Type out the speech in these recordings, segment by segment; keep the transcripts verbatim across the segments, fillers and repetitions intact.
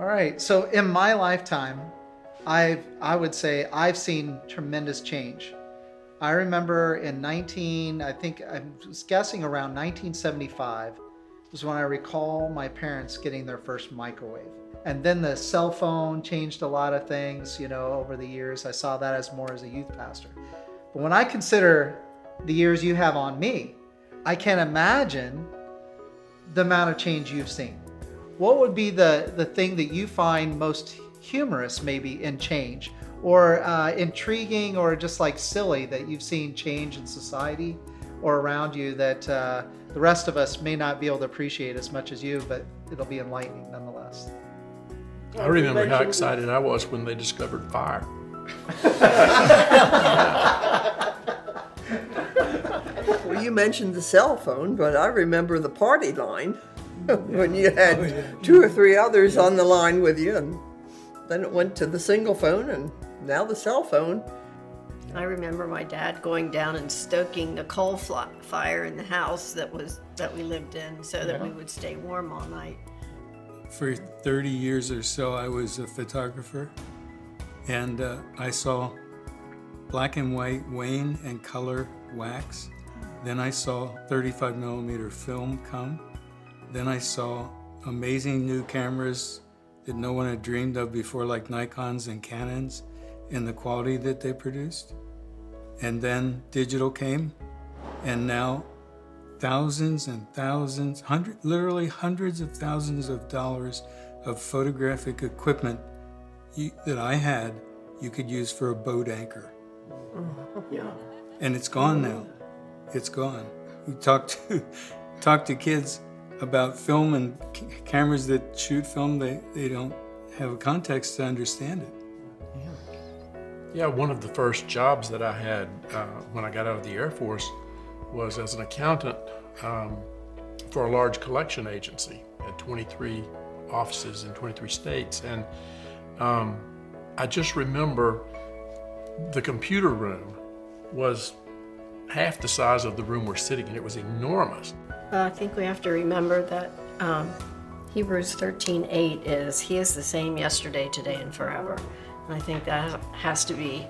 All right. So in my lifetime, I've, I would say I've seen tremendous change. I remember in nineteen, I think I was guessing around nineteen seventy-five was when I recall my parents getting their first microwave. And then the cell phone changed a lot of things, you know, over the years. I saw that as more as a youth pastor. But when I consider the years you have on me, I can't imagine the amount of change you've seen. What would be the, the thing that you find most humorous maybe in change, or uh, intriguing, or just like silly that you've seen change in society or around you that uh, the rest of us may not be able to appreciate as much as you, but it'll be enlightening nonetheless? I remember how excited I was when they discovered fire. Well, you mentioned the cell phone, but I remember the party line when you had oh, yeah. two or three others yeah. on the line with you, and then it went to the single phone, and now the cell phone. I remember my dad going down and stoking the coal fire in the house that was that we lived in, so that yeah. we would stay warm all night. For thirty years or so, I was a photographer, and uh, I saw black and white wane and color wax. Then I saw thirty-five millimeter film come. Then I saw amazing new cameras that no one had dreamed of before, like Nikons and Canons, and the quality that they produced. And then digital came, and now thousands and thousands, hundred, literally hundreds of thousands of dollars of photographic equipment you, that I had, you could use for a boat anchor. Yeah. And it's gone now. It's gone. We talk to talk to kids about film and c- cameras that shoot film. They, they don't have a context to understand it. Yeah. Yeah. One of the first jobs that I had uh, when I got out of the Air Force was as an accountant um, for a large collection agency at twenty-three offices in twenty-three states. And um, I just remember the computer room was half the size of the room we're sitting in. It was enormous. Well, I think we have to remember that um, Hebrews thirteen eight is, he is the same yesterday, today, and forever. And I think that has to be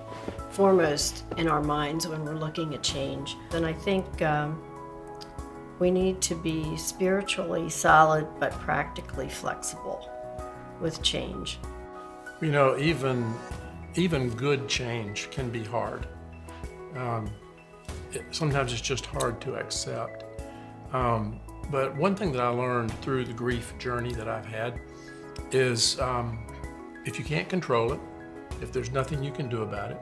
foremost in our minds when we're looking at change. And I think um, we need to be spiritually solid but practically flexible with change. You know, even even good change can be hard. Um, it, sometimes it's just hard to accept. Um, but one thing that I learned through the grief journey that I've had is um, if you can't control it, if there's nothing you can do about it,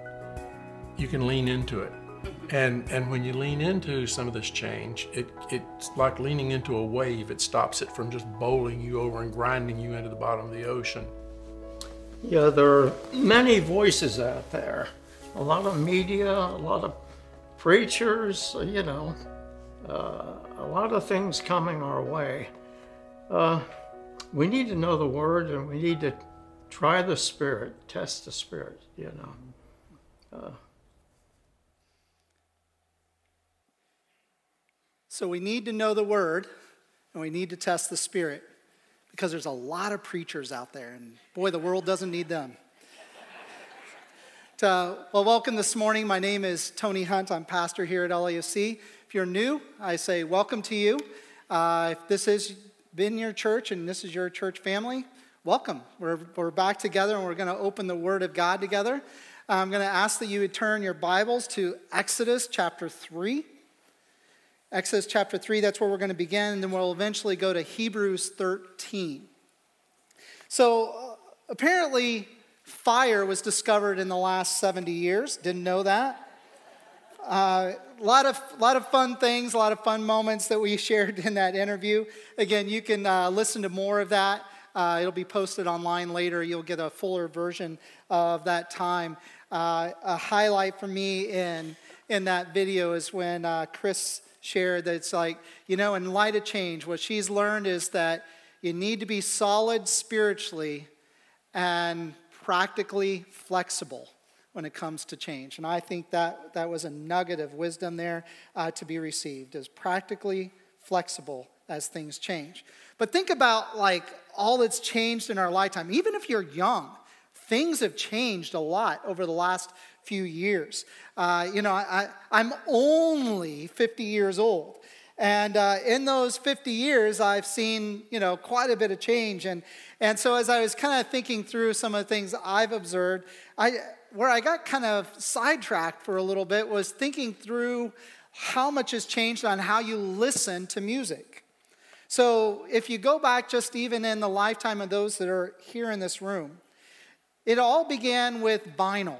you can lean into it. And and when you lean into some of this change, it it's like leaning into a wave. It stops it from just bowling you over and grinding you into the bottom of the ocean. Yeah, there are many voices out there. A lot of media, a lot of preachers, you know, uh, a lot of things coming our way. Uh, we need to know the Word, and we need to try the Spirit, test the Spirit, you know. Uh, So we need to know the Word, and we need to test the Spirit, because there's a lot of preachers out there, and boy, the world doesn't need them. So, well, welcome this morning. My name is Tony Hunt. I'm pastor here at L A F C. If you're new, I say welcome to you. Uh, if this has been your church and this is your church family, welcome. We're, we're back together, and we're going to open the Word of God together. I'm going to ask that you would turn your Bibles to Exodus chapter three. Exodus chapter three, that's where we're going to begin, and then we'll eventually go to Hebrews thirteen. So apparently fire was discovered in the last seventy years. Didn't know that. A uh, lot of lot of fun things, a lot of fun moments that we shared in that interview. Again, you can uh, listen to more of that. Uh, it'll be posted online later. You'll get a fuller version of that time. Uh, a highlight for me in, in that video is when uh, Chris shared that it's like, you know, in light of change, what she's learned is that you need to be solid spiritually and practically flexible when it comes to change. And I think that that was a nugget of wisdom there uh, to be received, is practically flexible as things change. But think about like all that's changed in our lifetime. Even if you're young, things have changed a lot over the last few years. Uh, you know, I, I'm only fifty years old. And uh, in those fifty years, I've seen, you know, quite a bit of change. And and so as I was kind of thinking through some of the things I've observed, I where I got kind of sidetracked for a little bit was thinking through how much has changed on how you listen to music. So if you go back just even in the lifetime of those that are here in this room, it all began with vinyl.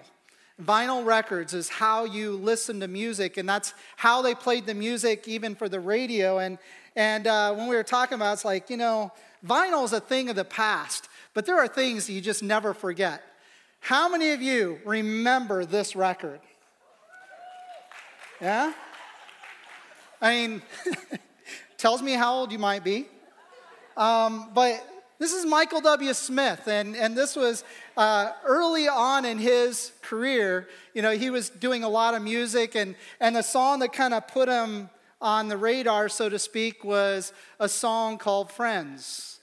Vinyl records is how you listen to music, and that's how they played the music even for the radio. And and uh, when we were talking about it, it's like, you know, vinyl is a thing of the past, but there are things you just never forget. How many of you remember this record? Yeah? I mean, tells me how old you might be. Um, but this is Michael W. Smith, and, and this was uh, early on in his career. You know, he was doing a lot of music, and, and the song that kind of put him on the radar, so to speak, was a song called Friends.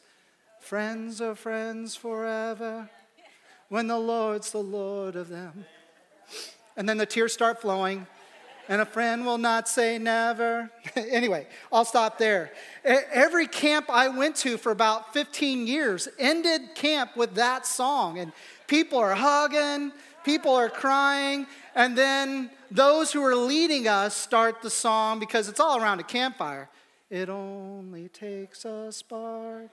Friends are friends forever, when the Lord's the Lord of them. And then the tears start flowing. And a friend will not say never. Anyway, I'll stop there. Every camp I went to for about fifteen years ended camp with that song. And people are hugging, people are crying. And then those who are leading us start the song because it's all around a campfire. It only takes a spark.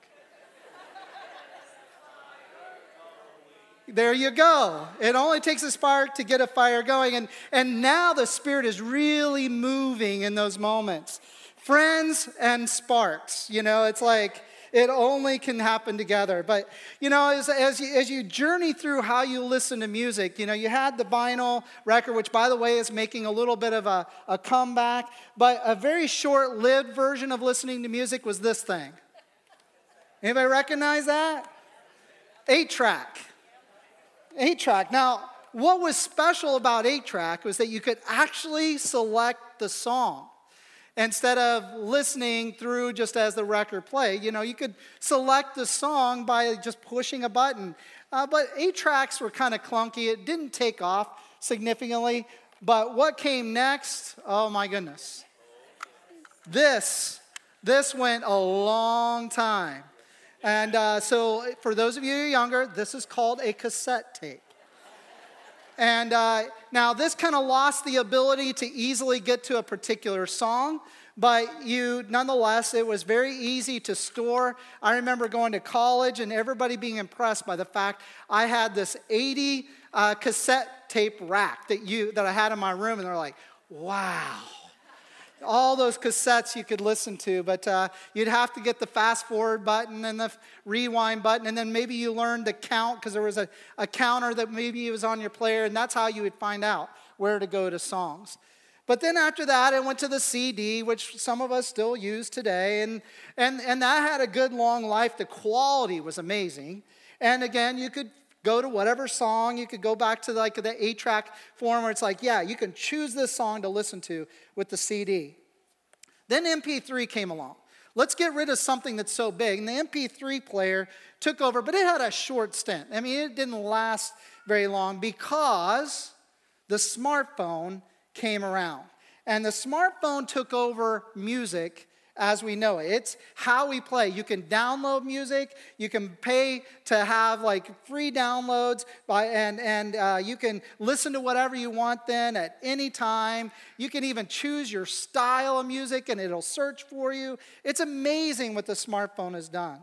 There you go. It only takes a spark to get a fire going. And, and now the Spirit is really moving in those moments. Friends and sparks. You know, it's like it only can happen together. But, you know, as, as, you, as you journey through how you listen to music, you know, you had the vinyl record, which, by the way, is making a little bit of a, a comeback. But a very short-lived version of listening to music was this thing. Anybody recognize that? eight track. eight track. Now, what was special about eight track was that you could actually select the song. Instead of listening through just as the record played, you know, you could select the song by just pushing a button. Uh, but eight tracks were kind of clunky. It didn't take off significantly. But what came next? Oh, my goodness. This, this went a long time. And uh, so for those of you who are younger, this is called a cassette tape. And uh, now this kind of lost the ability to easily get to a particular song, but you, nonetheless, it was very easy to store. I remember going to college and everybody being impressed by the fact I had this eighty uh, cassette tape rack that you that I had in my room, and they're like, wow. All those cassettes you could listen to, but uh, you'd have to get the fast forward button and the rewind button, and then maybe you learned to count because there was a, a counter that maybe was on your player, and that's how you would find out where to go to songs. But then after that, it went to the C D, which some of us still use today, and and and that had a good long life. The quality was amazing, and again, you could go to whatever song. You could go back to like the eight track form where it's like, yeah, you can choose this song to listen to with the C D. Then M P three came along. Let's get rid of something that's so big. And the M P three player took over, but it had a short stint. I mean, it didn't last very long because the smartphone came around. And the smartphone took over music as we know it. It's how we play. You can download music. You can pay to have like free downloads, by, and, and uh, you can listen to whatever you want then at any time. You can even choose your style of music and it'll search for you. It's amazing what the smartphone has done.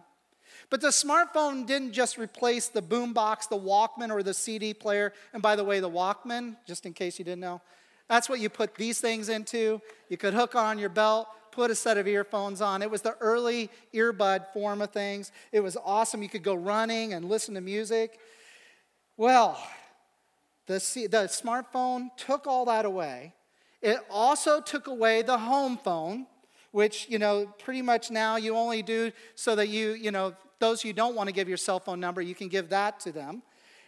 But the smartphone didn't just replace the boombox, the Walkman, or the C D player. And by the way, the Walkman, just in case you didn't know, that's what you put these things into. You could hook on your belt, put a set of earphones on. It was the early earbud form of things. It was awesome. You could go running and listen to music. Well, the, C- the smartphone took all that away. It also took away the home phone, which, you know, pretty much now you only do so that you, you know, those you don't want to give your cell phone number, you can give that to them.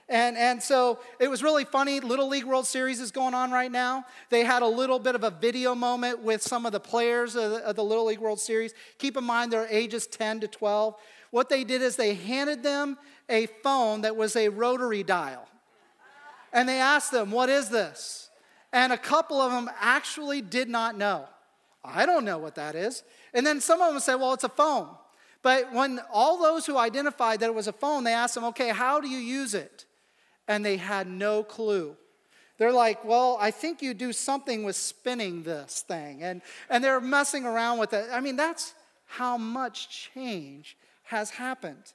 And and so it was really funny. Little League World Series is going on right now. They had a little bit of a video moment with some of the players of the, of the Little League World Series. Keep in mind they're ages ten to twelve. What they did is they handed them a phone that was a rotary dial. And they asked them, what is this? And a couple of them actually did not know. I don't know what that is. And then some of them said, well, it's a phone. But when all those who identified that it was a phone, they asked them, okay, how do you use it? And they had no clue. They're like, well, I think you do something with spinning this thing. And and they're messing around with it. I mean, that's how much change has happened.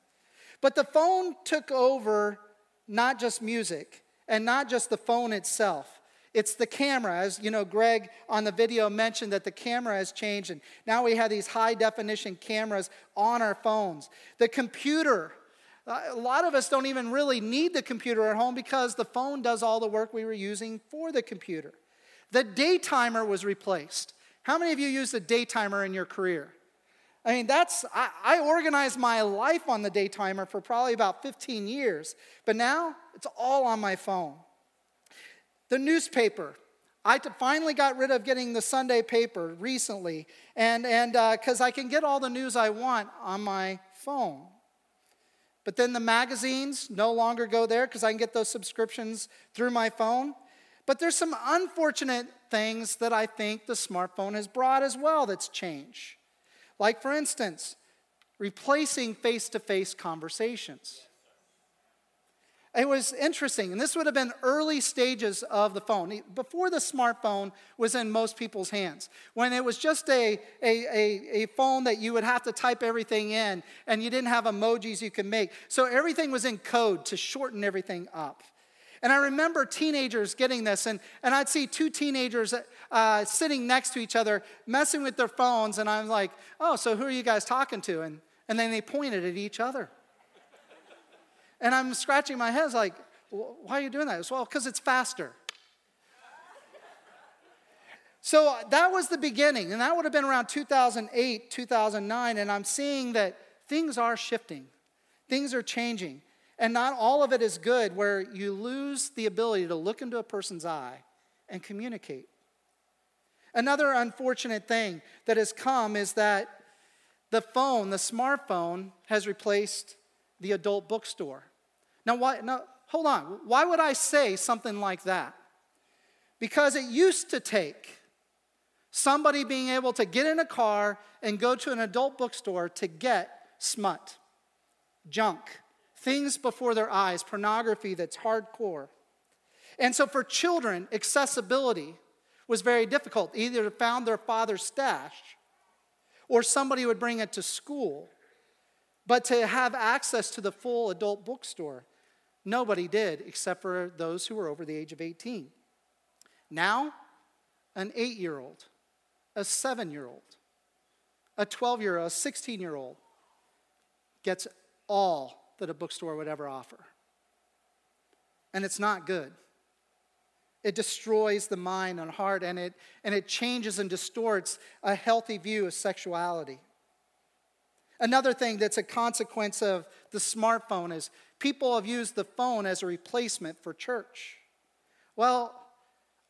But the phone took over not just music and not just the phone itself. It's the camera. As you know, Greg on the video mentioned that the camera has changed, and now we have these high-definition cameras on our phones. The computer. A lot of us don't even really need the computer at home because the phone does all the work we were using for the computer. The day timer was replaced. How many of you used the day timer in your career? I mean, that's, I, I organized my life on the day timer for probably about fifteen years, but now it's all on my phone. The newspaper. I finally got rid of getting the Sunday paper recently, and and because uh, I can get all the news I want on my phone. But then the magazines no longer go there because I can get those subscriptions through my phone. But there's some unfortunate things that I think the smartphone has brought as well that's changed. Like, for instance, replacing face-to-face conversations. It was interesting, and this would have been early stages of the phone, before the smartphone was in most people's hands, when it was just a, a, a, a phone that you would have to type everything in, and you didn't have emojis you could make. So everything was in code to shorten everything up. And I remember teenagers getting this, and, and I'd see two teenagers uh, sitting next to each other, messing with their phones, and I'm like, oh, so who are you guys talking to? And, and then they pointed at each other. And I'm scratching my head, like, why are you doing that? It's, well, because it's faster. So that was the beginning, and that would have been around two thousand eight, two thousand nine, and I'm seeing that things are shifting. Things are changing, and not all of it is good, where you lose the ability to look into a person's eye and communicate. Another unfortunate thing that has come is that the phone, the smartphone, has replaced the adult bookstore. Now, why, now, hold on. Why would I say something like that? Because it used to take somebody being able to get in a car and go to an adult bookstore to get smut, junk, things before their eyes, pornography that's hardcore. And so for children, accessibility was very difficult. Either they found their father's stash or somebody would bring it to school. But to have access to the full adult bookstore, nobody did except for those who were over the age of eighteen. Now, an eight-year-old, a seven-year-old, a twelve-year-old, a sixteen-year-old gets all that a bookstore would ever offer. And it's not good. It destroys the mind and heart, and it, and it changes and distorts a healthy view of sexuality. Another thing that's a consequence of the smartphone is people have used the phone as a replacement for church. Well,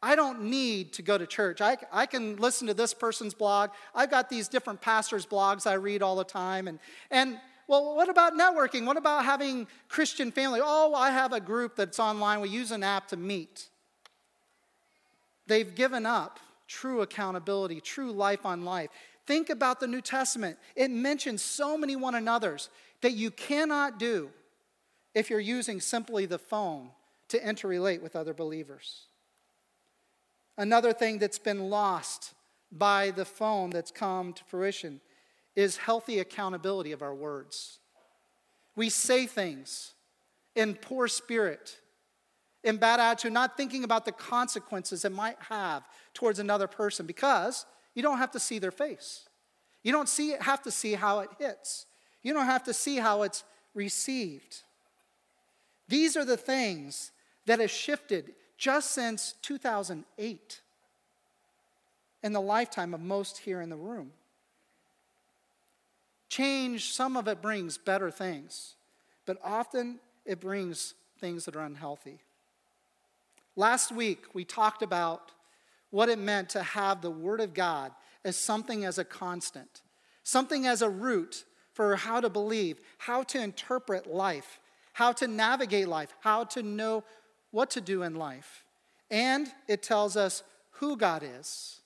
I don't need to go to church. I, I can listen to this person's blog. I've got these different pastors' blogs I read all the time. And, and well, what about networking? What about having Christian family? Oh, I have a group that's online. We use an app to meet. They've given up true accountability, true life on life. Think about the New Testament. It mentions so many one another's that you cannot do if you're using simply the phone to interrelate with other believers. Another thing that's been lost by the phone that's come to fruition is healthy accountability of our words. We say things in poor spirit, in bad attitude, not thinking about the consequences it might have towards another person, because you don't have to see their face. You don't see, have to see how it hits. You don't have to see how it's received. These are the things that have shifted just since two thousand eight, in the lifetime of most here in the room. Change, some of it brings better things, but often it brings things that are unhealthy. Last week, we talked about what it meant to have the Word of God as something as a constant, something as a root for how to believe, how to interpret life, how to navigate life, how to know what to do in life. And it tells us who God is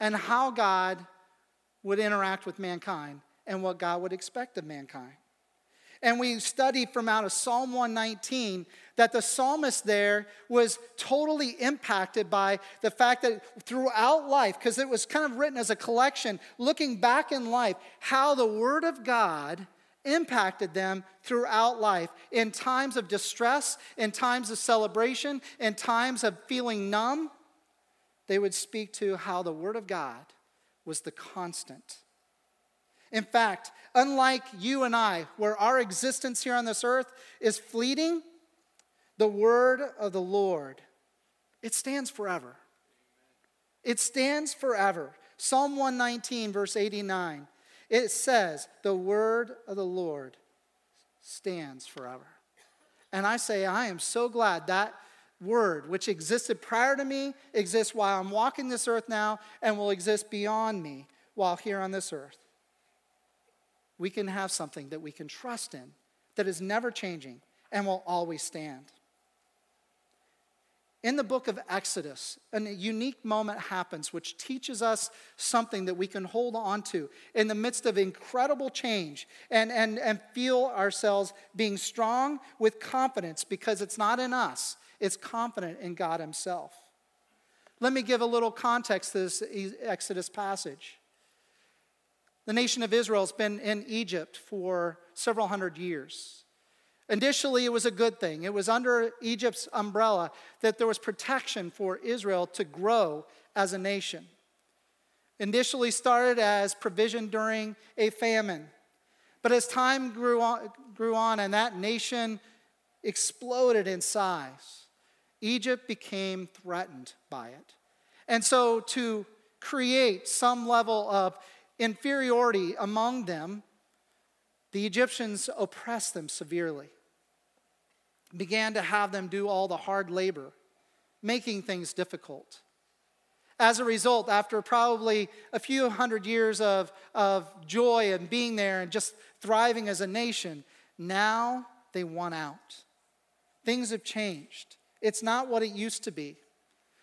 and how God would interact with mankind and what God would expect of mankind. And we studied from out of Psalm one nineteen that the psalmist there was totally impacted by the fact that throughout life, because it was kind of written as a collection, looking back in life, how the Word of God impacted them throughout life in times of distress, in times of celebration, in times of feeling numb. They would speak to how the Word of God was the constant. In fact, unlike you and I, where our existence here on this earth is fleeting, the word of the Lord, it stands forever. It stands forever. Psalm one nineteen, verse eighty-nine, it says, the word of the Lord stands forever. And I say, I am so glad that word, which existed prior to me, exists while I'm walking this earth now and will exist beyond me while here on this earth. We can have something that we can trust in, that is never changing and will always stand. In the book of Exodus, a unique moment happens which teaches us something that we can hold on to in the midst of incredible change and, and, and feel ourselves being strong with confidence because it's not in us, it's confident in God Himself. Let me give a little context to this Exodus passage. The nation of Israel has been in Egypt for several hundred years. Initially, it was a good thing. It was under Egypt's umbrella that there was protection for Israel to grow as a nation. Initially started as provision during a famine. But as time grew on, grew on and that nation exploded in size, Egypt became threatened by it. And so to create some level of inferiority among them, the Egyptians oppressed them severely, began to have them do all the hard labor, making things difficult. As a result, after probably a few hundred years of, of joy and being there and just thriving as a nation, now they want out. Things have changed. It's not what it used to be.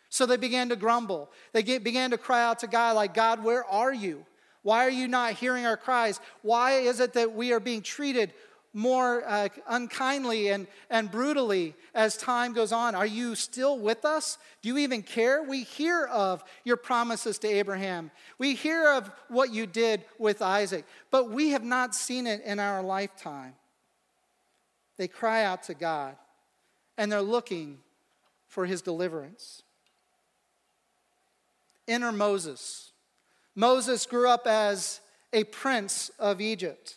So they began to grumble. They get, began to cry out to God like, God, where are you? Why are you not hearing our cries? Why is it that we are being treated more uh, unkindly and, and brutally as time goes on? Are you still with us? Do you even care? We hear of your promises to Abraham. We hear of what you did with Isaac, but we have not seen it in our lifetime. They cry out to God, and they're looking for His deliverance. Enter Moses. Moses grew up as a prince of Egypt,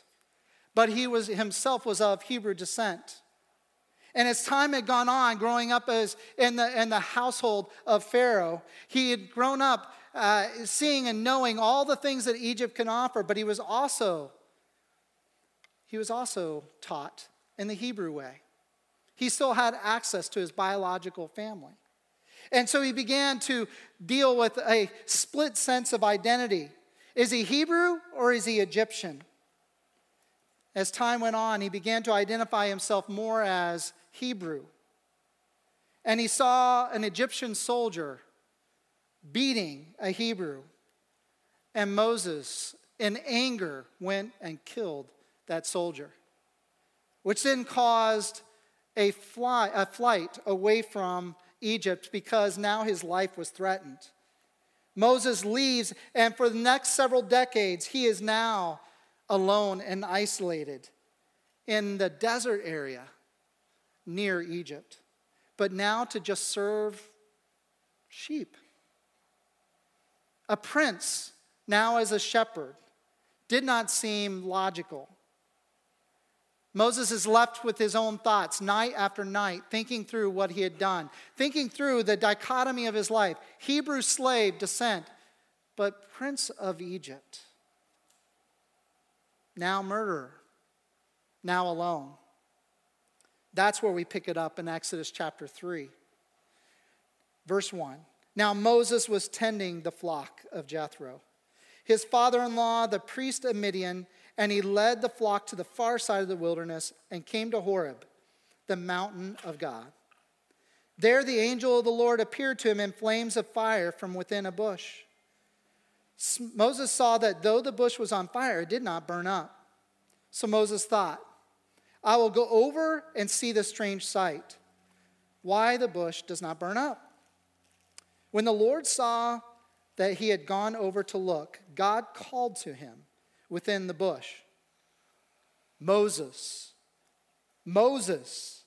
but he was himself was of Hebrew descent. And as time had gone on, growing up as in the, in the household of Pharaoh, he had grown up uh, seeing and knowing all the things that Egypt can offer, but he was also, he was also taught in the Hebrew way. He still had access to his biological family. And so he began to deal with a split sense of identity. Is he Hebrew or is he Egyptian? As time went on, he began to identify himself more as Hebrew. And he saw an Egyptian soldier beating a Hebrew. And Moses, in anger, went and killed that soldier, which then caused a, fly, a flight away from Egypt because now his life was threatened. Moses leaves, and for the next several decades, he is now alone and isolated in the desert area near Egypt, but now to just serve sheep. A prince, now as a shepherd, did not seem logical. Moses is left with his own thoughts night after night, thinking through what he had done, thinking through the dichotomy of his life. Hebrew slave descent, but prince of Egypt. Now murderer, now alone. That's where we pick it up in Exodus chapter three. Verse one. Now Moses was tending the flock of Jethro, his father-in-law, the priest of Midian, and he led the flock to the far side of the wilderness and came to Horeb, the mountain of God. There the angel of the Lord appeared to him in flames of fire from within a bush. Moses saw that though the bush was on fire, it did not burn up. So Moses thought, I will go over and see this strange sight, why the bush does not burn up. When the Lord saw that he had gone over to look, God called to him within the bush, Moses, Moses.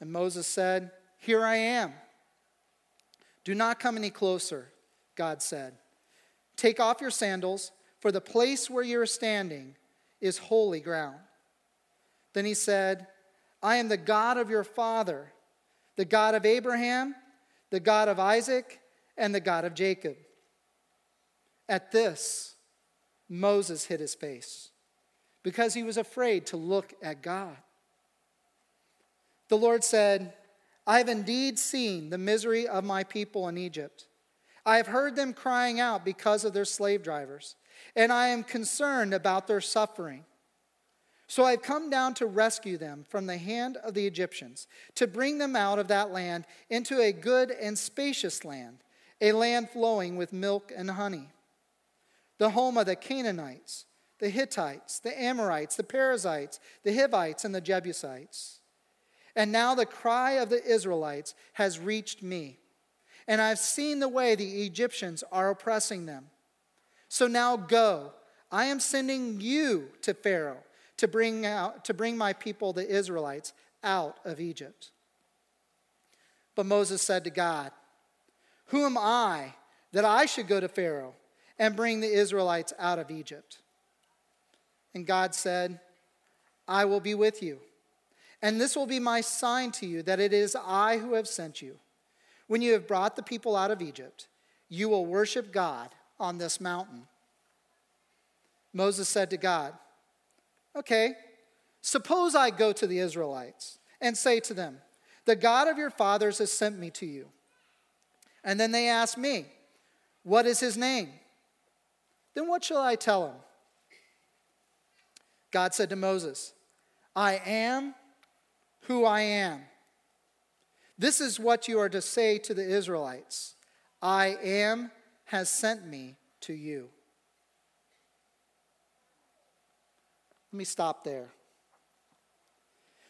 And Moses said, Here I am. Do not come any closer, God said. Take off your sandals, for the place where you are standing is holy ground. Then he said, I am the God of your father, the God of Abraham, the God of Isaac, and the God of Jacob. At this, Moses hid his face because he was afraid to look at God. The Lord said, I have indeed seen the misery of my people in Egypt. I have heard them crying out because of their slave drivers, and I am concerned about their suffering. So I have come down to rescue them from the hand of the Egyptians, to bring them out of that land into a good and spacious land, a land flowing with milk and honey, the home of the Canaanites, the Hittites, the Amorites, the Perizzites, the Hivites, and the Jebusites. And now the cry of the Israelites has reached me, and I have seen the way the Egyptians are oppressing them. So now go, I am sending you to Pharaoh, to bring out, to bring my people, the Israelites, out of Egypt. But Moses said to God, Who am I that I should go to Pharaoh and bring the Israelites out of Egypt? And God said, I will be with you, and this will be my sign to you that it is I who have sent you. When you have brought the people out of Egypt, you will worship God on this mountain. Moses said to God, Okay, suppose I go to the Israelites and say to them, The God of your fathers has sent me to you. And then they ask me, What is his name? Then what shall I tell him? God said to Moses, I am who I am. This is what you are to say to the Israelites, I am has sent me to you. Let me stop there.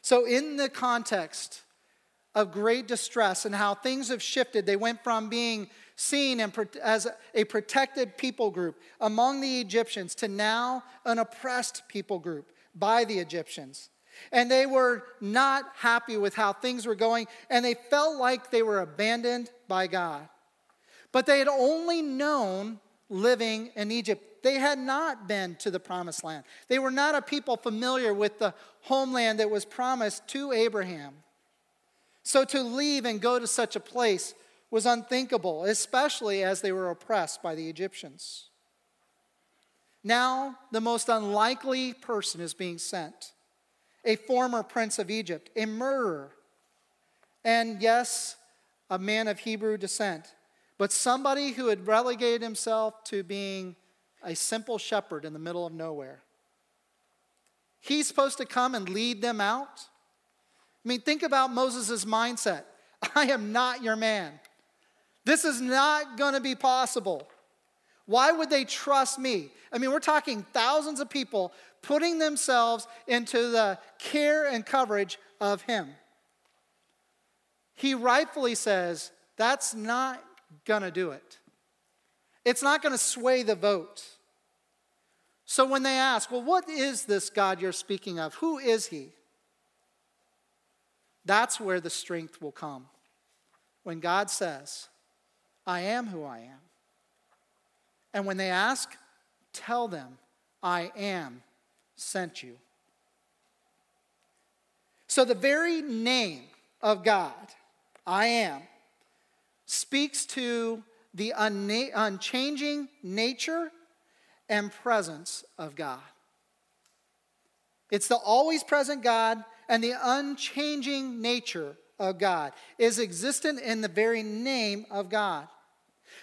So in the context of great distress and how things have shifted, they went from being seen as a protected people group among the Egyptians to now an oppressed people group by the Egyptians. And they were not happy with how things were going, and they felt like they were abandoned by God. But they had only known living in Egypt. They had not been to the promised land. They were not a people familiar with the homeland that was promised to Abraham. So to leave and go to such a place was unthinkable, especially as they were oppressed by the Egyptians. Now the most unlikely person is being sent, a former prince of Egypt, a murderer, and yes, a man of Hebrew descent, but somebody who had relegated himself to being a simple shepherd in the middle of nowhere. He's supposed to come and lead them out? I mean, think about Moses' mindset. I am not your man. This is not going to be possible. Why would they trust me? I mean, we're talking thousands of people putting themselves into the care and coverage of him. He rightfully says, that's not going to do it. It's not going to sway the vote. So when they ask, well, what is this God you're speaking of? Who is he? That's where the strength will come. When God says, I am who I am. And when they ask, tell them, I am sent you. So the very name of God, I am, speaks to the unna- unchanging nature and presence of God. It's the always present God and the unchanging nature of God is existent in the very name of God.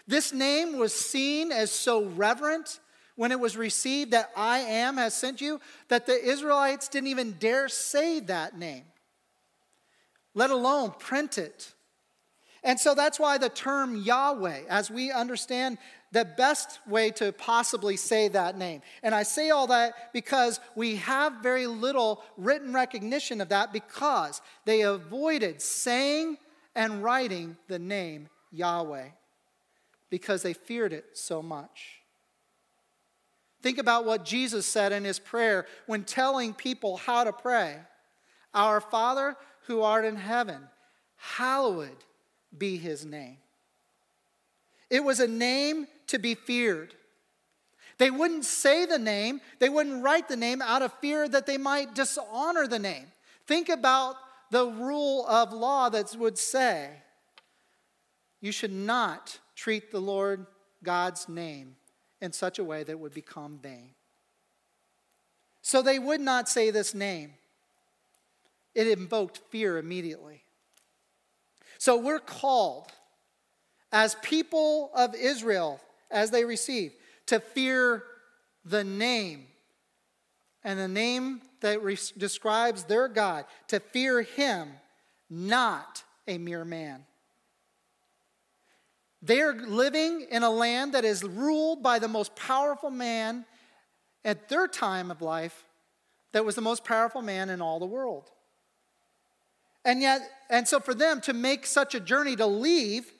This name was seen as so reverent when it was received that I am has sent you, that the Israelites didn't even dare say that name, let alone print it. And so that's why the term Yahweh, as we understand the best way to possibly say that name. And I say all that because we have very little written recognition of that because they avoided saying and writing the name Yahweh because they feared it so much. Think about what Jesus said in his prayer when telling people how to pray. Our Father who art in heaven, hallowed be his name. It was a name to be feared. They wouldn't say the name, they wouldn't write the name out of fear that they might dishonor the name. Think about the rule of law that would say, you should not treat the Lord God's name in such a way that would become vain. So they would not say this name. It invoked fear immediately. So we're called as people of Israel, as they receive, to fear the name. And the name that re- describes their God, to fear him, not a mere man. They're living in a land that is ruled by the most powerful man at their time of life, that was the most powerful man in all the world. And yet, and so for them to make such a journey to leave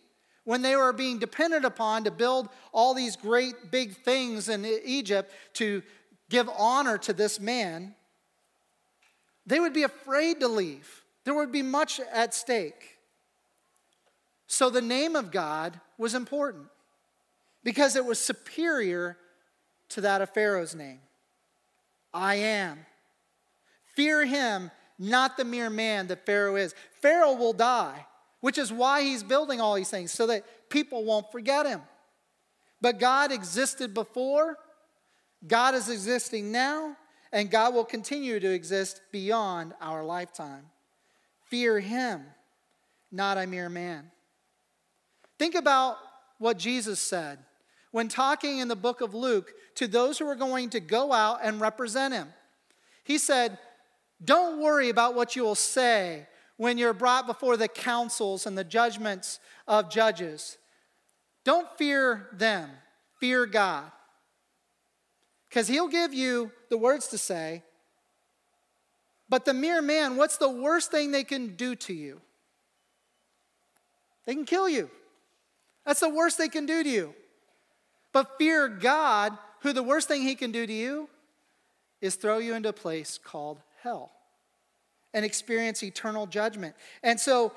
when they were being depended upon to build all these great big things in Egypt to give honor to this man, they would be afraid to leave. There would be much at stake. So the name of God was important because it was superior to that of Pharaoh's name. I am. Fear him. Not the mere man that Pharaoh is. Pharaoh will die, which is why he's building all these things, so that people won't forget him. But God existed before, God is existing now, and God will continue to exist beyond our lifetime. Fear him, not a mere man. Think about what Jesus said when talking in the book of Luke to those who were going to go out and represent him. He said, don't worry about what you will say when you're brought before the councils and the judgments of judges. Don't fear them. Fear God. Because he'll give you the words to say. But the mere man, what's the worst thing they can do to you? They can kill you. That's the worst they can do to you. But fear God, who the worst thing he can do to you is throw you into a place called hell and experience eternal judgment. And so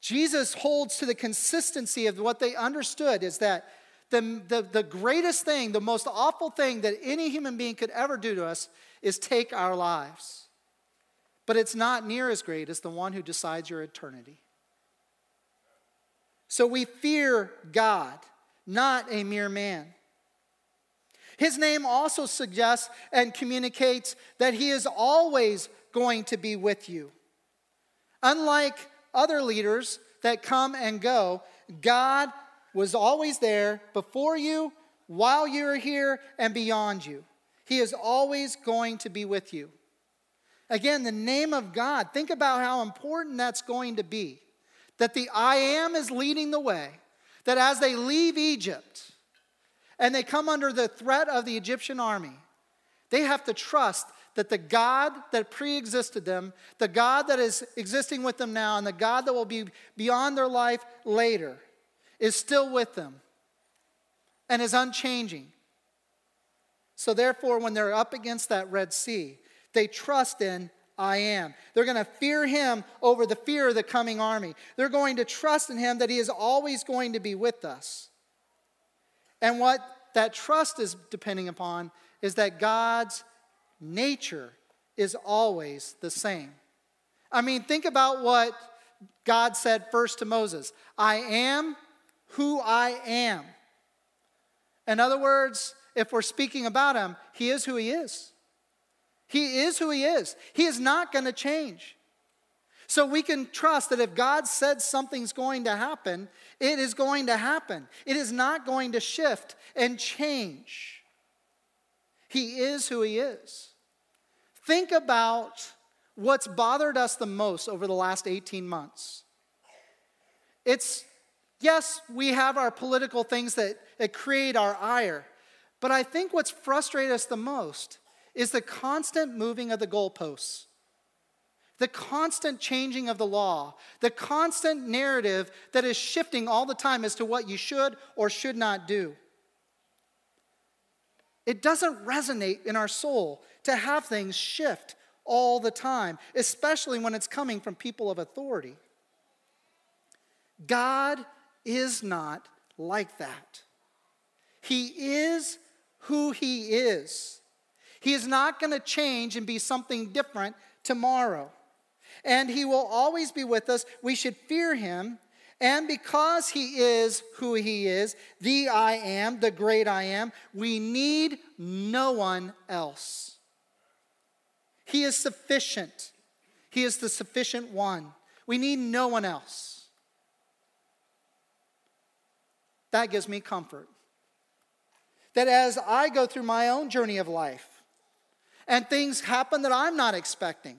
Jesus holds to the consistency of what they understood is that the, the, the greatest thing, the most awful thing that any human being could ever do to us is take our lives. But it's not near as great as the one who decides your eternity. So we fear God, not a mere man. His name also suggests and communicates that he is always going to be with you. Unlike other leaders that come and go, God was always there before you, while you are here, and beyond you. He is always going to be with you. Again, the name of God, think about how important that's going to be. That the I am is leading the way. That as they leave Egypt, and they come under the threat of the Egyptian army, they have to trust that the God that pre-existed them, the God that is existing with them now, and the God that will be beyond their life later, is still with them and is unchanging. So therefore, when they're up against that Red Sea, they trust in I am. They're going to fear him over the fear of the coming army. They're going to trust in him that he is always going to be with us. And what that trust is depending upon is that God's nature is always the same. I mean, think about what God said first to Moses. I am who I am. In other words, if we're speaking about him, he is who he is. He is who he is. He is not going to change. So we can trust that if God said something's going to happen, it is going to happen. It is not going to shift and change. He is who he is. Think about what's bothered us the most over the last eighteen months. It's, yes, we have our political things that, that create our ire, but I think what's frustrated us the most is the constant moving of the goalposts, the constant changing of the law, the constant narrative that is shifting all the time as to what you should or should not do. It doesn't resonate in our soul to have things shift all the time, especially when it's coming from people of authority. God is not like that. He is who he is. He is not going to change and be something different tomorrow. And he will always be with us. We should fear him. And because he is who he is, the I am, the great I am, we need no one else. He is sufficient. He is the sufficient one. We need no one else. That gives me comfort. That as I go through my own journey of life, and things happen that I'm not expecting,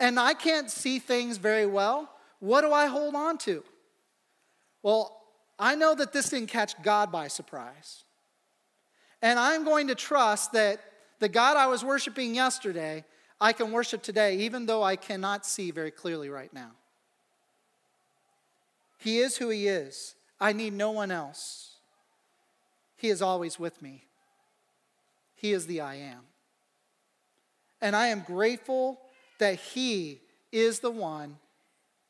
and I can't see things very well, what do I hold on to? Well, I know that this didn't catch God by surprise. And I'm going to trust that the God I was worshiping yesterday, I can worship today, even though I cannot see very clearly right now. He is who he is. I need no one else. He is always with me. He is the I am. And I am grateful that he is the one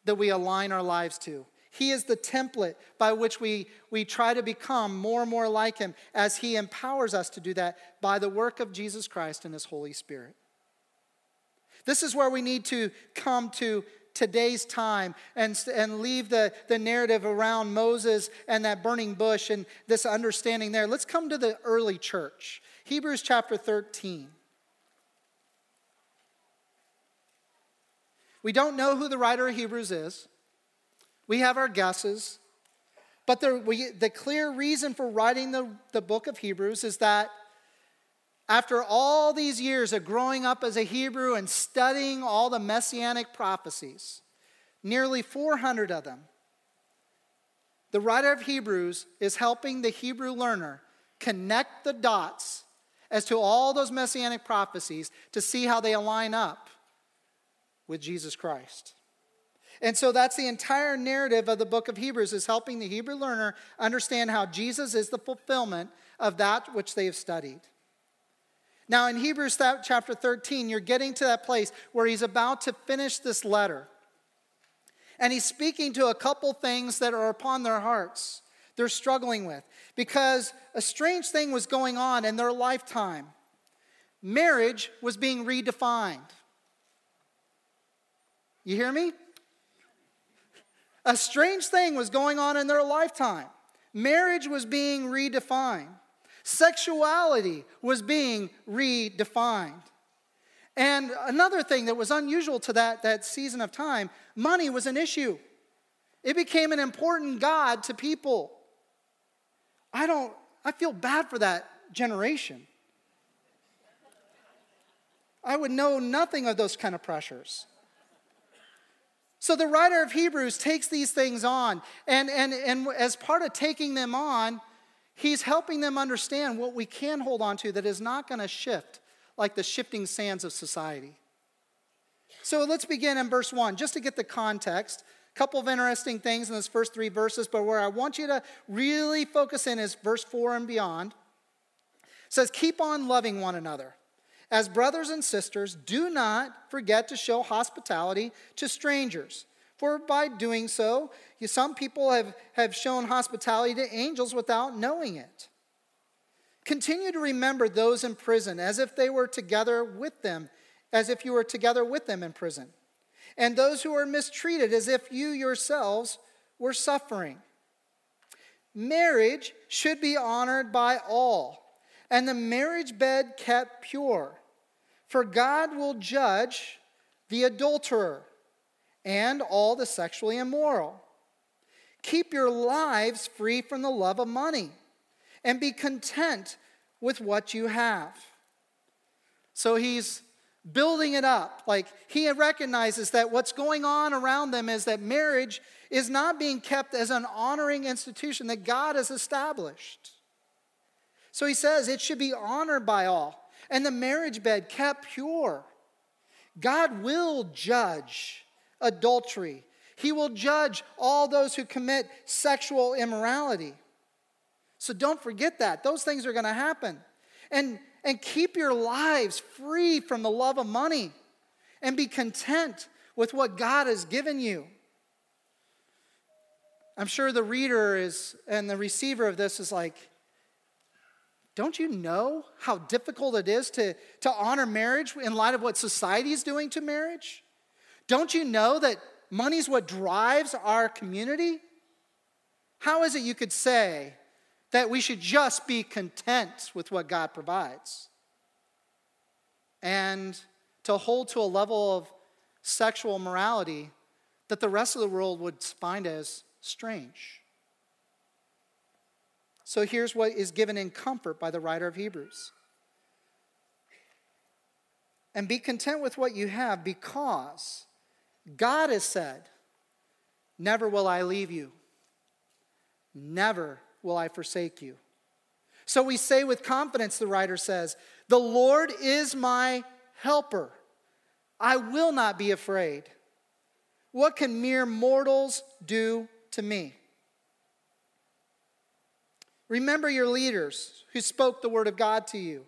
that we align our lives to. He is the template by which we, we try to become more and more like him as he empowers us to do that by the work of Jesus Christ and his Holy Spirit. This is where we need to come to today's time and, and leave the, the narrative around Moses and that burning bush and this understanding there. Let's come to the early church. Hebrews chapter thirteen. We don't know who the writer of Hebrews is. We have our guesses. But the, we, the clear reason for writing the, the book of Hebrews is that after all these years of growing up as a Hebrew and studying all the messianic prophecies, nearly four hundred of them, the writer of Hebrews is helping the Hebrew learner connect the dots as to all those messianic prophecies to see how they align up with Jesus Christ. And so that's the entire narrative of the book of Hebrews, is helping the Hebrew learner understand how Jesus is the fulfillment of that which they have studied. Now in Hebrews chapter thirteen, you're getting to that place where he's about to finish this letter. And he's speaking to a couple things that are upon their hearts, they're struggling with. Because a strange thing was going on in their lifetime. Marriage was being redefined. You hear me? A strange thing was going on in their lifetime. Marriage was being redefined. Sexuality was being redefined. And another thing that was unusual to that, that season of time, money was an issue. It became an important god to people. I don't, I feel bad for that generation. I would know nothing of those kind of pressures. So the writer of Hebrews takes these things on, and, and, and as part of taking them on, he's helping them understand what we can hold on to that is not going to shift like the shifting sands of society. So let's begin in verse one, just to get the context. A couple of interesting things in those first three verses, but where I want you to really focus in is verse four and beyond. It says, keep on loving one another. As brothers and sisters, do not forget to show hospitality to strangers. For by doing so, you, some people have, have shown hospitality to angels without knowing it. Continue to remember those in prison as if they were together with them, as if you were together with them in prison. And those who are mistreated as if you yourselves were suffering. Marriage should be honored by all, and the marriage bed kept pure. For God will judge the adulterer, and all the sexually immoral. Keep your lives free from the love of money, and be content with what you have. So he's building it up. Like, he recognizes that what's going on around them is that marriage is not being kept as an honoring institution that God has established. So he says it should be honored by all, and the marriage bed kept pure. God will judge adultery. He will judge all those who commit sexual immorality. So don't forget that. Those things are going to happen. And, and keep your lives free from the love of money, and be content with what God has given you. I'm sure the reader is and the receiver of this is like, don't you know how difficult it is to, to honor marriage in light of what society is doing to marriage? Don't you know that money's what drives our community? How is it you could say that we should just be content with what God provides? And to hold to a level of sexual morality that the rest of the world would find as strange. So here's what is given in comfort by the writer of Hebrews. And be content with what you have, because God has said, never will I leave you. Never will I forsake you. So we say with confidence, the writer says, the Lord is my helper. I will not be afraid. What can mere mortals do to me? Remember your leaders who spoke the word of God to you.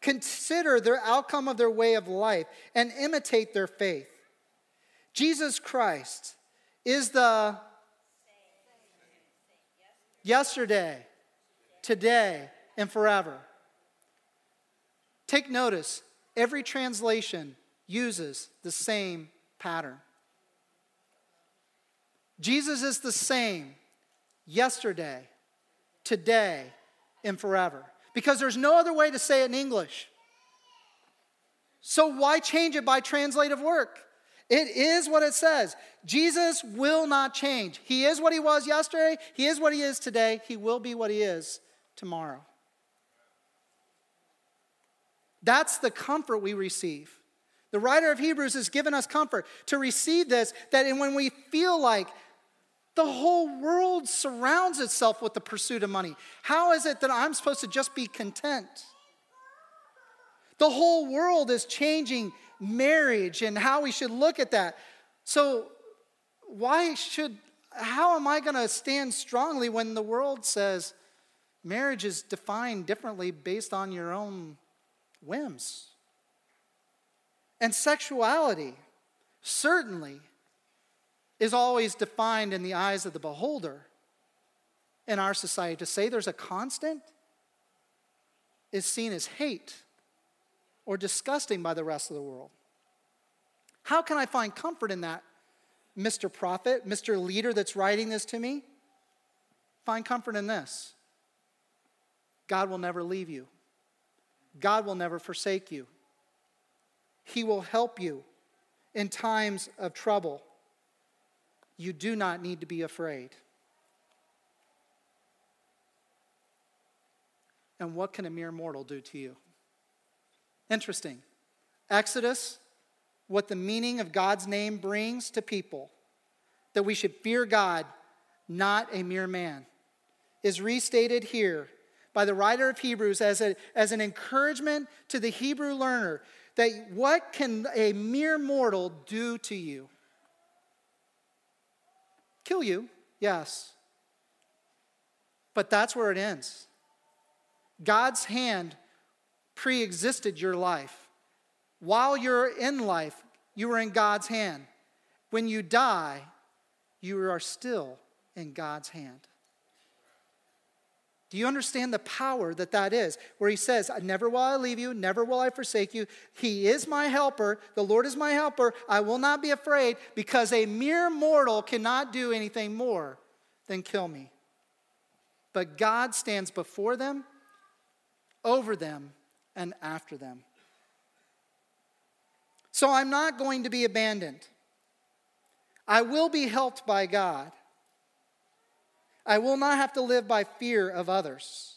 Consider their outcome of their way of life and imitate their faith. Jesus Christ is the yesterday, today, and forever. Take notice, every translation uses the same pattern. Jesus is the same yesterday, today, and forever. Because there's no other way to say it in English. So why change it by translative work? It is what it says. Jesus will not change. He is what he was yesterday. He is what he is today. He will be what he is tomorrow. That's the comfort we receive. The writer of Hebrews has given us comfort to receive this, that when we feel like the whole world surrounds itself with the pursuit of money, how is it that I'm supposed to just be content? The whole world is changing marriage and how we should look at that. So why should, how am I going to stand strongly when the world says marriage is defined differently based on your own whims? And sexuality certainly is always defined in the eyes of the beholder in our society. To say there's a constant is seen as hate or disgusting by the rest of the world. How can I find comfort in that, Mister Prophet, Mister Leader that's writing this to me? Find comfort in this. God will never leave you. God will never forsake you. He will help you in times of trouble. You do not need to be afraid. And what can a mere mortal do to you? Interesting. Exodus, what the meaning of God's name brings to people, that we should fear God, not a mere man, is restated here by the writer of Hebrews as, a, as an encouragement to the Hebrew learner that what can a mere mortal do to you? Kill you, yes. But that's where it ends. God's hand pre-existed your life. While you're in life, you were in God's hand. When you die, you are still in God's hand. Do you understand the power that that is? Where he says, never will I leave you, never will I forsake you. He is my helper. The Lord is my helper. I will not be afraid, because a mere mortal cannot do anything more than kill me. But God stands before them, over them, and after them. So I'm not going to be abandoned. I will be helped by God. I will not have to live by fear of others.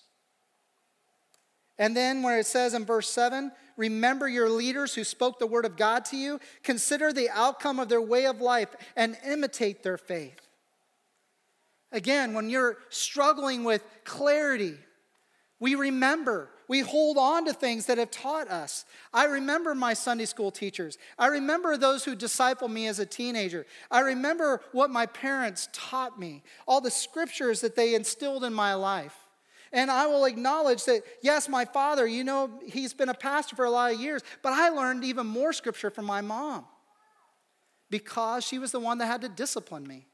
And then when it says in verse seven, remember your leaders who spoke the word of God to you. Consider the outcome of their way of life and imitate their faith. Again, when you're struggling with clarity, we remember, we hold on to things that have taught us. I remember my Sunday school teachers. I remember those who discipled me as a teenager. I remember what my parents taught me, all the scriptures that they instilled in my life. And I will acknowledge that, yes, my father, you know, he's been a pastor for a lot of years, but I learned even more scripture from my mom because she was the one that had to discipline me.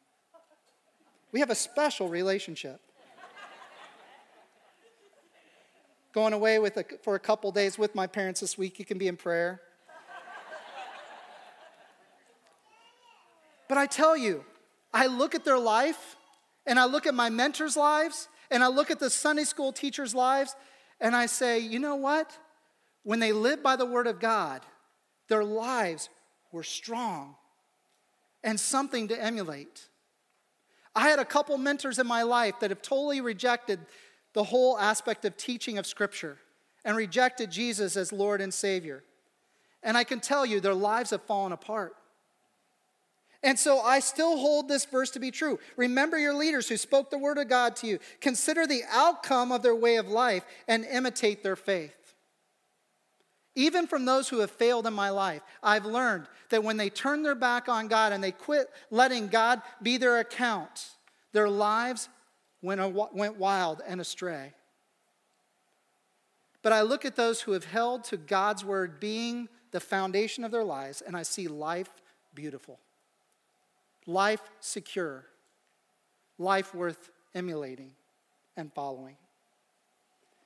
We have a special relationship. Going away with a, for a couple days with my parents this week, you can be in prayer. But I tell you, I look at their life, and I look at my mentors' lives, and I look at the Sunday school teachers' lives, and I say, you know what? When they lived by the word of God, their lives were strong and something to emulate. I had a couple mentors in my life that have totally rejected the whole aspect of teaching of Scripture and rejected Jesus as Lord and Savior. And I can tell you, their lives have fallen apart. And so I still hold this verse to be true. Remember your leaders who spoke the word of God to you. Consider the outcome of their way of life and imitate their faith. Even from those who have failed in my life, I've learned that when they turn their back on God and they quit letting God be their account, their lives went wild and astray. But I look at those who have held to God's word being the foundation of their lives, and I see life beautiful. Life secure, life worth emulating and following.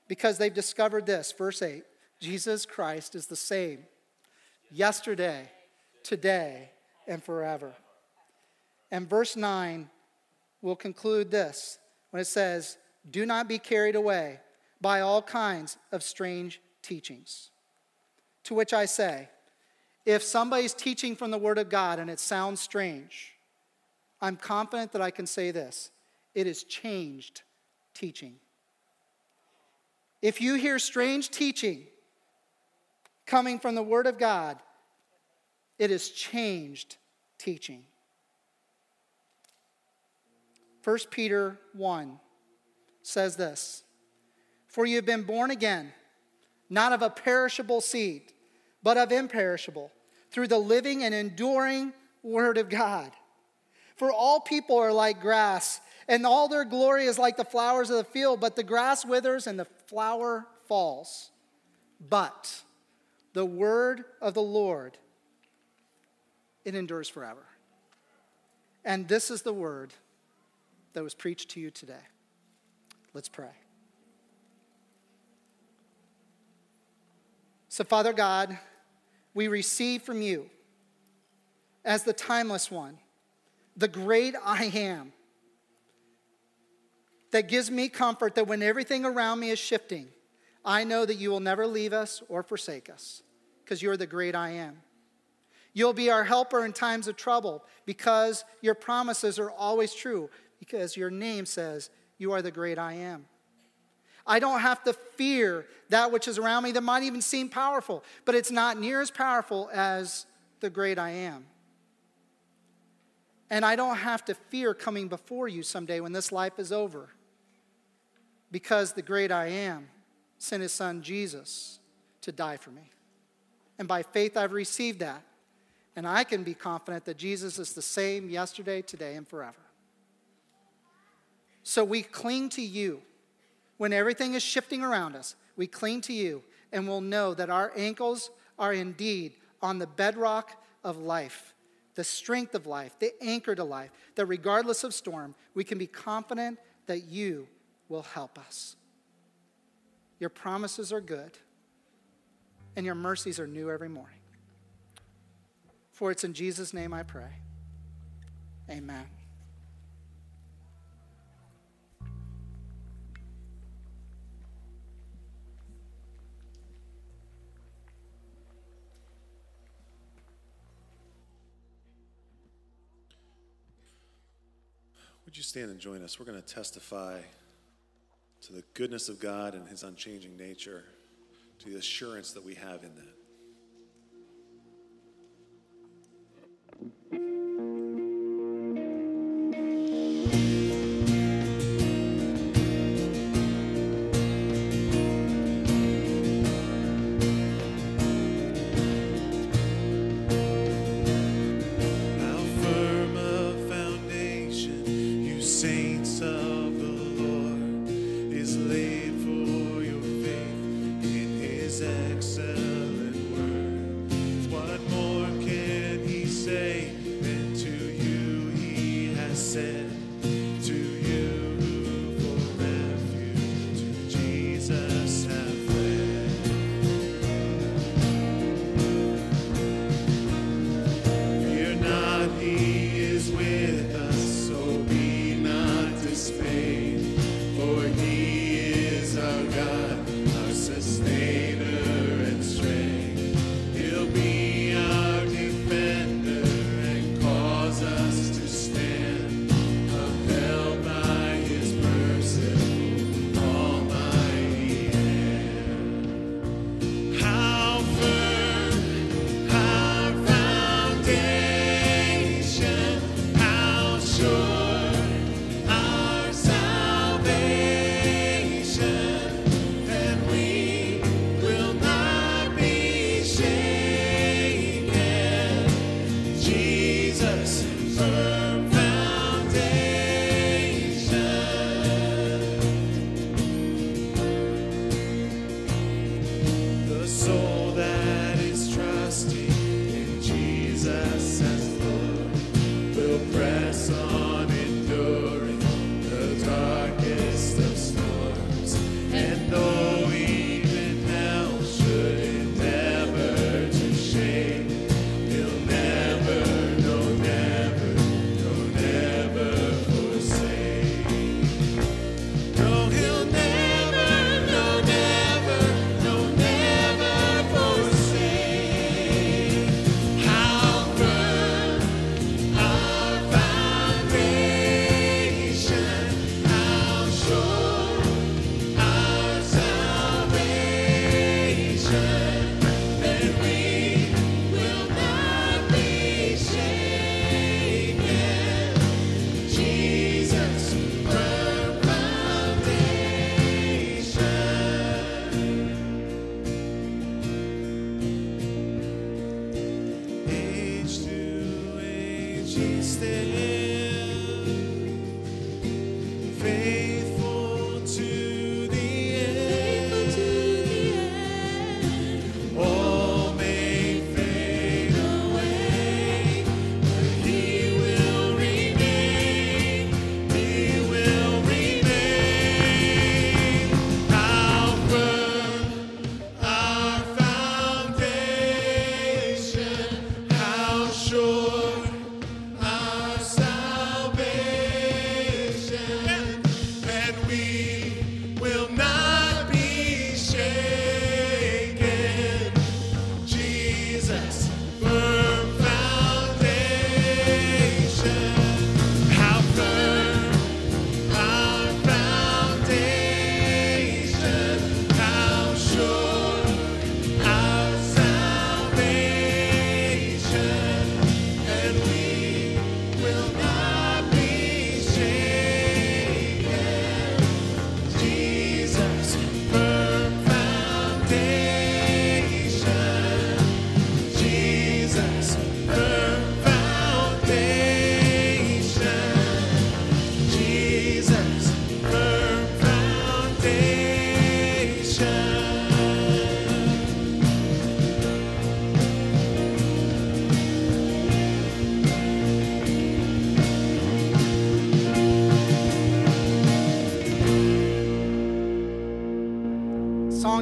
Because they've discovered this, verse eight, Jesus Christ is the same yesterday, today, and forever. And verse nine will conclude this when it says, do not be carried away by all kinds of strange teachings. To which I say, if somebody's teaching from the Word of God and it sounds strange, I'm confident that I can say this. It is changed teaching. If you hear strange teaching coming from the Word of God, it is changed teaching. First Peter one says this, for you have been born again, not of a perishable seed, but of imperishable, through the living and enduring Word of God. For all people are like grass, and all their glory is like the flowers of the field, but the grass withers and the flower falls. But the word of the Lord, it endures forever. And this is the word that was preached to you today. Let's pray. So, Father God, we receive from you as the timeless one, the great I am, that gives me comfort that when everything around me is shifting, I know that you will never leave us or forsake us because you're the great I am. You'll be our helper in times of trouble because your promises are always true because your name says you are the great I am. I don't have to fear that which is around me that might even seem powerful, but it's not near as powerful as the great I am. And I don't have to fear coming before you someday when this life is over, because the great I am sent his son Jesus to die for me. And by faith I've received that. And I can be confident that Jesus is the same yesterday, today, and forever. So we cling to you. When everything is shifting around us, we cling to you and we'll know that our ankles are indeed on the bedrock of life, the strength of life, the anchor to life, that regardless of storm, we can be confident that you will help us. Your promises are good, and your mercies are new every morning. For it's in Jesus' name I pray. Amen. Would you stand and join us? We're going to testify to the goodness of God and his unchanging nature, to the assurance that we have in that.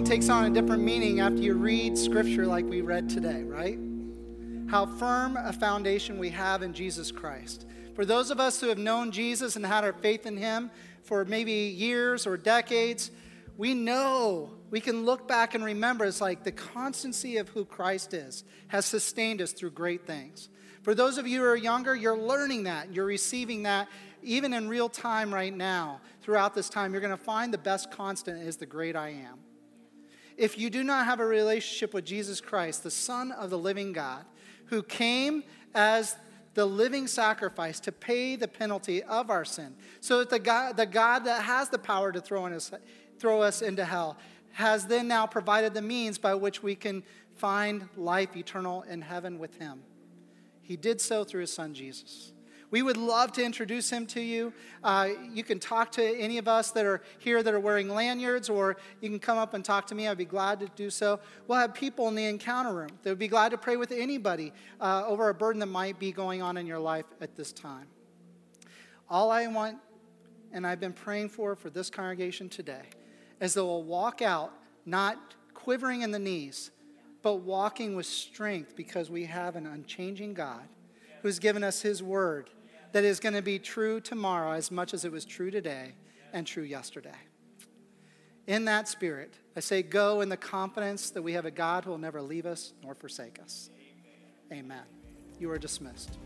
Takes on a different meaning after you read scripture like we read today, right? How firm a foundation we have in Jesus Christ. For those of us who have known Jesus and had our faith in him for maybe years or decades, we know, we can look back and remember, it's like the constancy of who Christ is has sustained us through great things. For those of you who are younger, you're learning that. You're receiving that even in real time right now. Throughout this time, you're going to find the best constant is the great I am. If you do not have a relationship with Jesus Christ, the Son of the living God, who came as the living sacrifice to pay the penalty of our sin, so that the God, the God that has the power to throw, in us, throw us into hell has then now provided the means by which we can find life eternal in heaven with him. He did so through his son, Jesus. We would love to introduce him to you. Uh, you can talk to any of us that are here that are wearing lanyards, or you can come up and talk to me. I'd be glad to do so. We'll have people in the encounter room that would be glad to pray with anybody uh, over a burden that might be going on in your life at this time. All I want, and I've been praying for for this congregation today, is that we'll walk out not quivering in the knees, but walking with strength, because we have an unchanging God who's given us his word that is going to be true tomorrow as much as it was true today and true yesterday. In that spirit, I say go in the confidence that we have a God who will never leave us nor forsake us. Amen. You are dismissed.